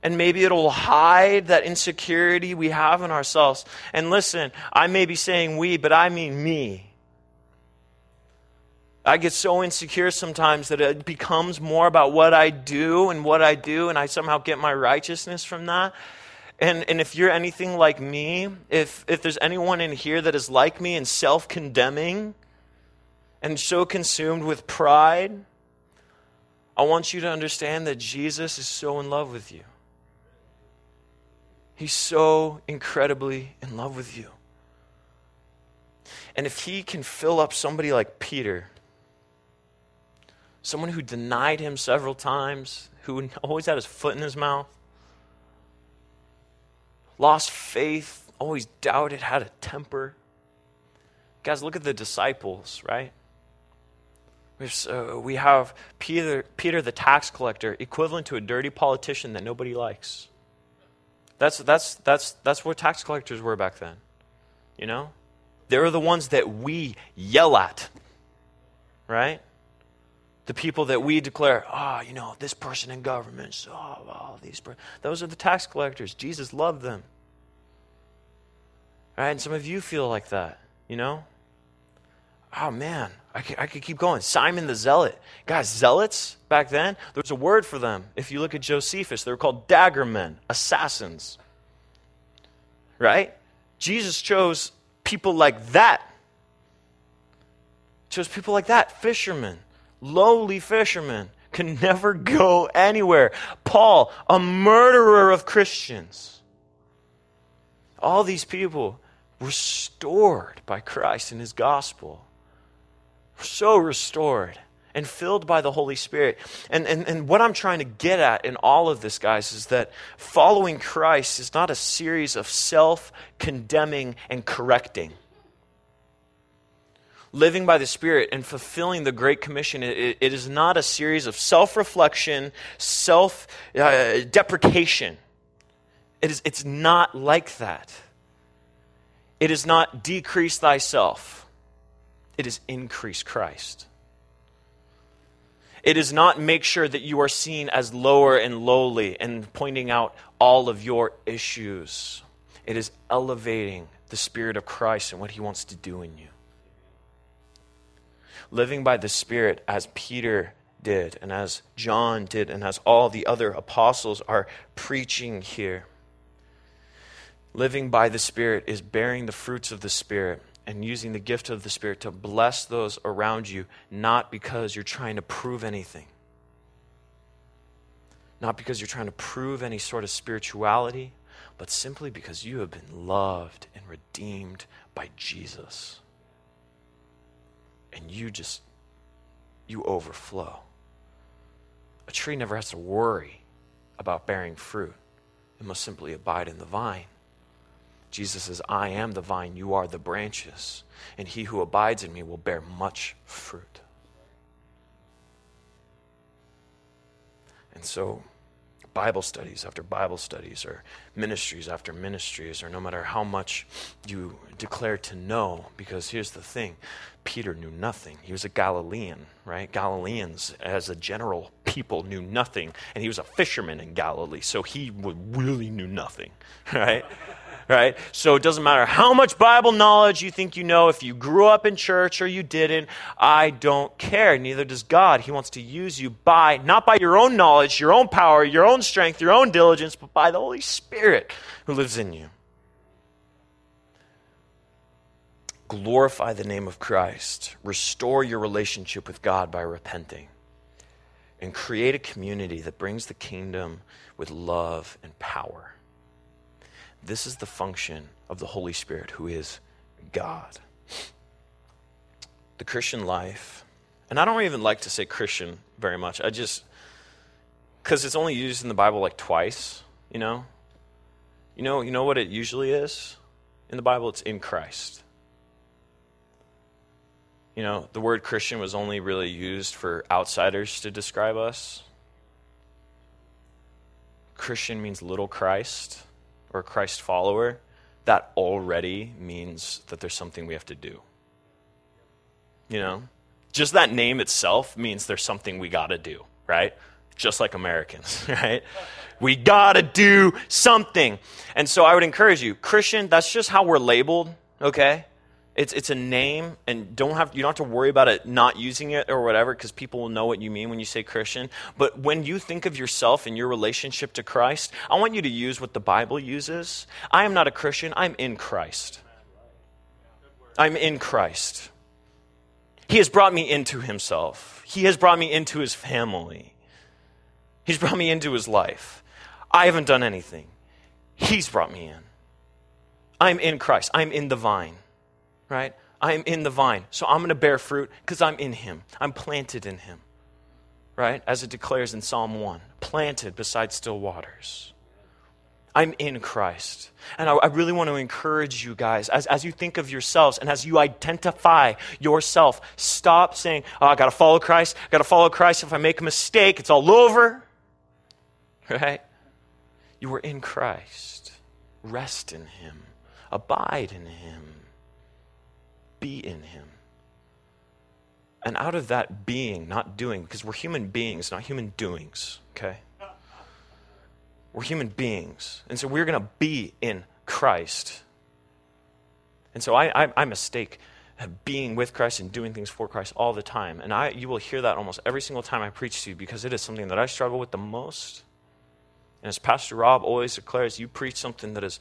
And maybe it'll hide that insecurity we have in ourselves. And listen, I may be saying we, but I mean me. I get so insecure sometimes that it becomes more about what I do, and I somehow get my righteousness from that. And if you're anything like me, if there's anyone in here that is like me and self-condemning and so consumed with pride, I want you to understand that Jesus is so in love with you. He's so incredibly in love with you. And if he can fill up somebody like Peter, someone who denied him several times, who always had his foot in his mouth, lost faith, always doubted, had a temper. Guys, look at the disciples, right? We have Peter the tax collector, equivalent to a dirty politician that nobody likes. That's what tax collectors were back then, They're the ones that we yell at, right? The people that we declare, this person in government, those are the tax collectors. Jesus loved them, right? And some of you feel like that, Oh, man, I could keep going. Simon the Zealot. Guys, zealots back then, there's a word for them. If you look at Josephus, they were called dagger men, assassins, right? Jesus chose people like that. Fishermen, lowly fishermen, can never go anywhere. Paul, a murderer of Christians. All these people restored by Christ and his gospel. So restored and filled by the Holy Spirit. And what I'm trying to get at in all of this, guys, is that following Christ is not a series of self-condemning and correcting. Living by the Spirit and fulfilling the Great Commission, it is not a series of self-reflection, self-deprecation. It's not like that. It is not decrease thyself. It is increase Christ. It is not make sure that you are seen as lower and lowly and pointing out all of your issues. It is elevating the Spirit of Christ and what he wants to do in you. Living by the Spirit as Peter did and as John did and as all the other apostles are preaching here. Living by the Spirit is bearing the fruits of the Spirit and using the gift of the Spirit to bless those around you, not because you're trying to prove anything. Not because you're trying to prove any sort of spirituality, but simply because you have been loved and redeemed by Jesus. And you overflow. A tree never has to worry about bearing fruit. It must simply abide in the vine. Jesus says, I am the vine, you are the branches, and he who abides in me will bear much fruit. And so Bible studies after Bible studies, or ministries after ministries, or no matter how much you declare to know, because here's the thing, Peter knew nothing. He was a Galilean, right? Galileans as a general people knew nothing, and he was a fisherman in Galilee, so he really knew nothing, right? Right? So it doesn't matter how much Bible knowledge you think you know, if you grew up in church or you didn't, I don't care. Neither does God. He wants to use you by, not by your own knowledge, your own power, your own strength, your own diligence, but by the Holy Spirit who lives in you. Glorify the name of Christ. Restore your relationship with God by repenting. And create a community that brings the kingdom with love and power. This is the function of the Holy Spirit, who is God. The Christian life, and I don't even like to say Christian very much. I just, because it's only used in the Bible like twice, you know? You know what it usually is? In the Bible, it's in Christ. You know, the word Christian was only really used for outsiders to describe us. Christian means little Christ, or Christ follower. That already means that there's something we have to do. You know? Just that name itself means there's something we gotta do, right? Just like Americans, right? We gotta do something. And so I would encourage you, Christian, that's just how we're labeled, okay? It's a name, and you don't have to worry about it not using it or whatever, because people will know what you mean when you say Christian. But when you think of yourself and your relationship to Christ, I want you to use what the Bible uses. I am not a Christian. I'm in Christ. I'm in Christ. He has brought me into himself. He has brought me into his family. He's brought me into his life. I haven't done anything. He's brought me in. I'm in Christ. I'm in the vine. Right? I am in the vine, so I'm going to bear fruit because I'm in him. I'm planted in him, right? As it declares in Psalm 1, planted beside still waters. I'm in Christ. And I really want to encourage you guys, as you think of yourselves and as you identify yourself, stop saying, oh, I got to follow Christ. I got to follow Christ. If I make a mistake, it's all over, right? You are in Christ. Rest in him. Abide in him. Be in him. And out of that being, not doing, because we're human beings, not human doings, okay? We're human beings. And so we're going to be in Christ. And so I mistake being with Christ and doing things for Christ all the time. And you will hear that almost every single time I preach to you, because it is something that I struggle with the most. And as Pastor Rob always declares, you preach something that is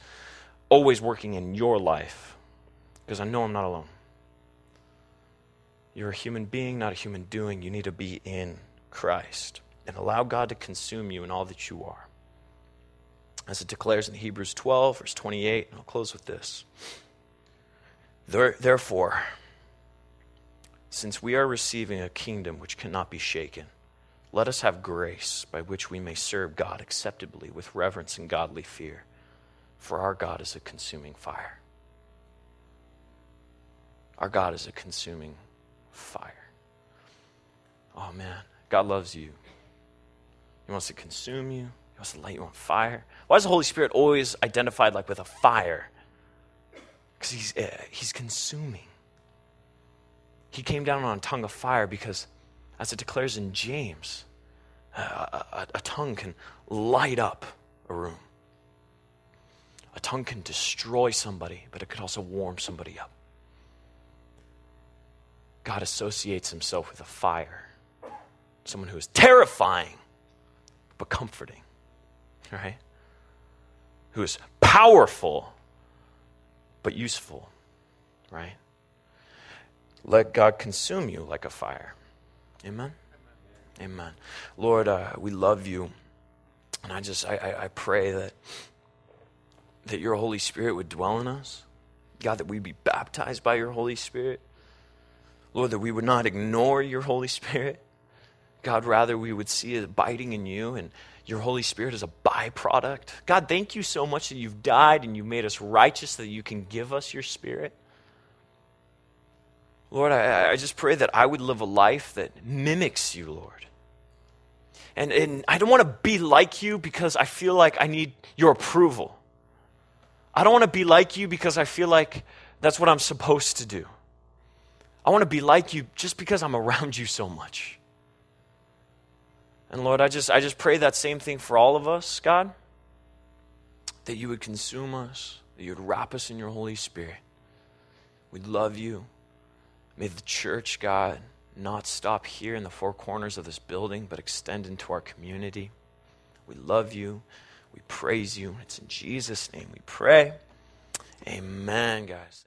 always working in your life, because I know I'm not alone. You're a human being, not a human doing. You need to be in Christ and allow God to consume you in all that you are. As it declares in Hebrews 12, verse 28, and I'll close with this. Therefore, since we are receiving a kingdom which cannot be shaken, let us have grace by which we may serve God acceptably with reverence and godly fear, for our God is a consuming fire. Our God is a consuming fire. Oh, man. God loves you. He wants to consume you. He wants to light you on fire. Why is the Holy Spirit always identified like with a fire? Because he's consuming. He came down on a tongue of fire because, as it declares in James, a tongue can light up a room. A tongue can destroy somebody, but it could also warm somebody up. God associates himself with a fire, someone who is terrifying but comforting, right? Who is powerful but useful, right? Let God consume you like a fire. Amen? Amen. Lord, we love you, and I pray that your Holy Spirit would dwell in us. God, that we'd be baptized by your Holy Spirit. Lord, that we would not ignore your Holy Spirit. God, rather we would see it abiding in you, and your Holy Spirit is a byproduct. God, thank you so much that you've died and you made us righteous, that you can give us your Spirit. Lord, I just pray that I would live a life that mimics you, Lord. and I don't want to be like you because I feel like I need your approval. I don't want to be like you because I feel like that's what I'm supposed to do. I want to be like you just because I'm around you so much. And Lord, I just pray that same thing for all of us, God, that you would consume us, that you would wrap us in your Holy Spirit. We'd love you. May the church, God, not stop here in the four corners of this building, but extend into our community. We love you. We praise you. It's in Jesus' name we pray. Amen, guys.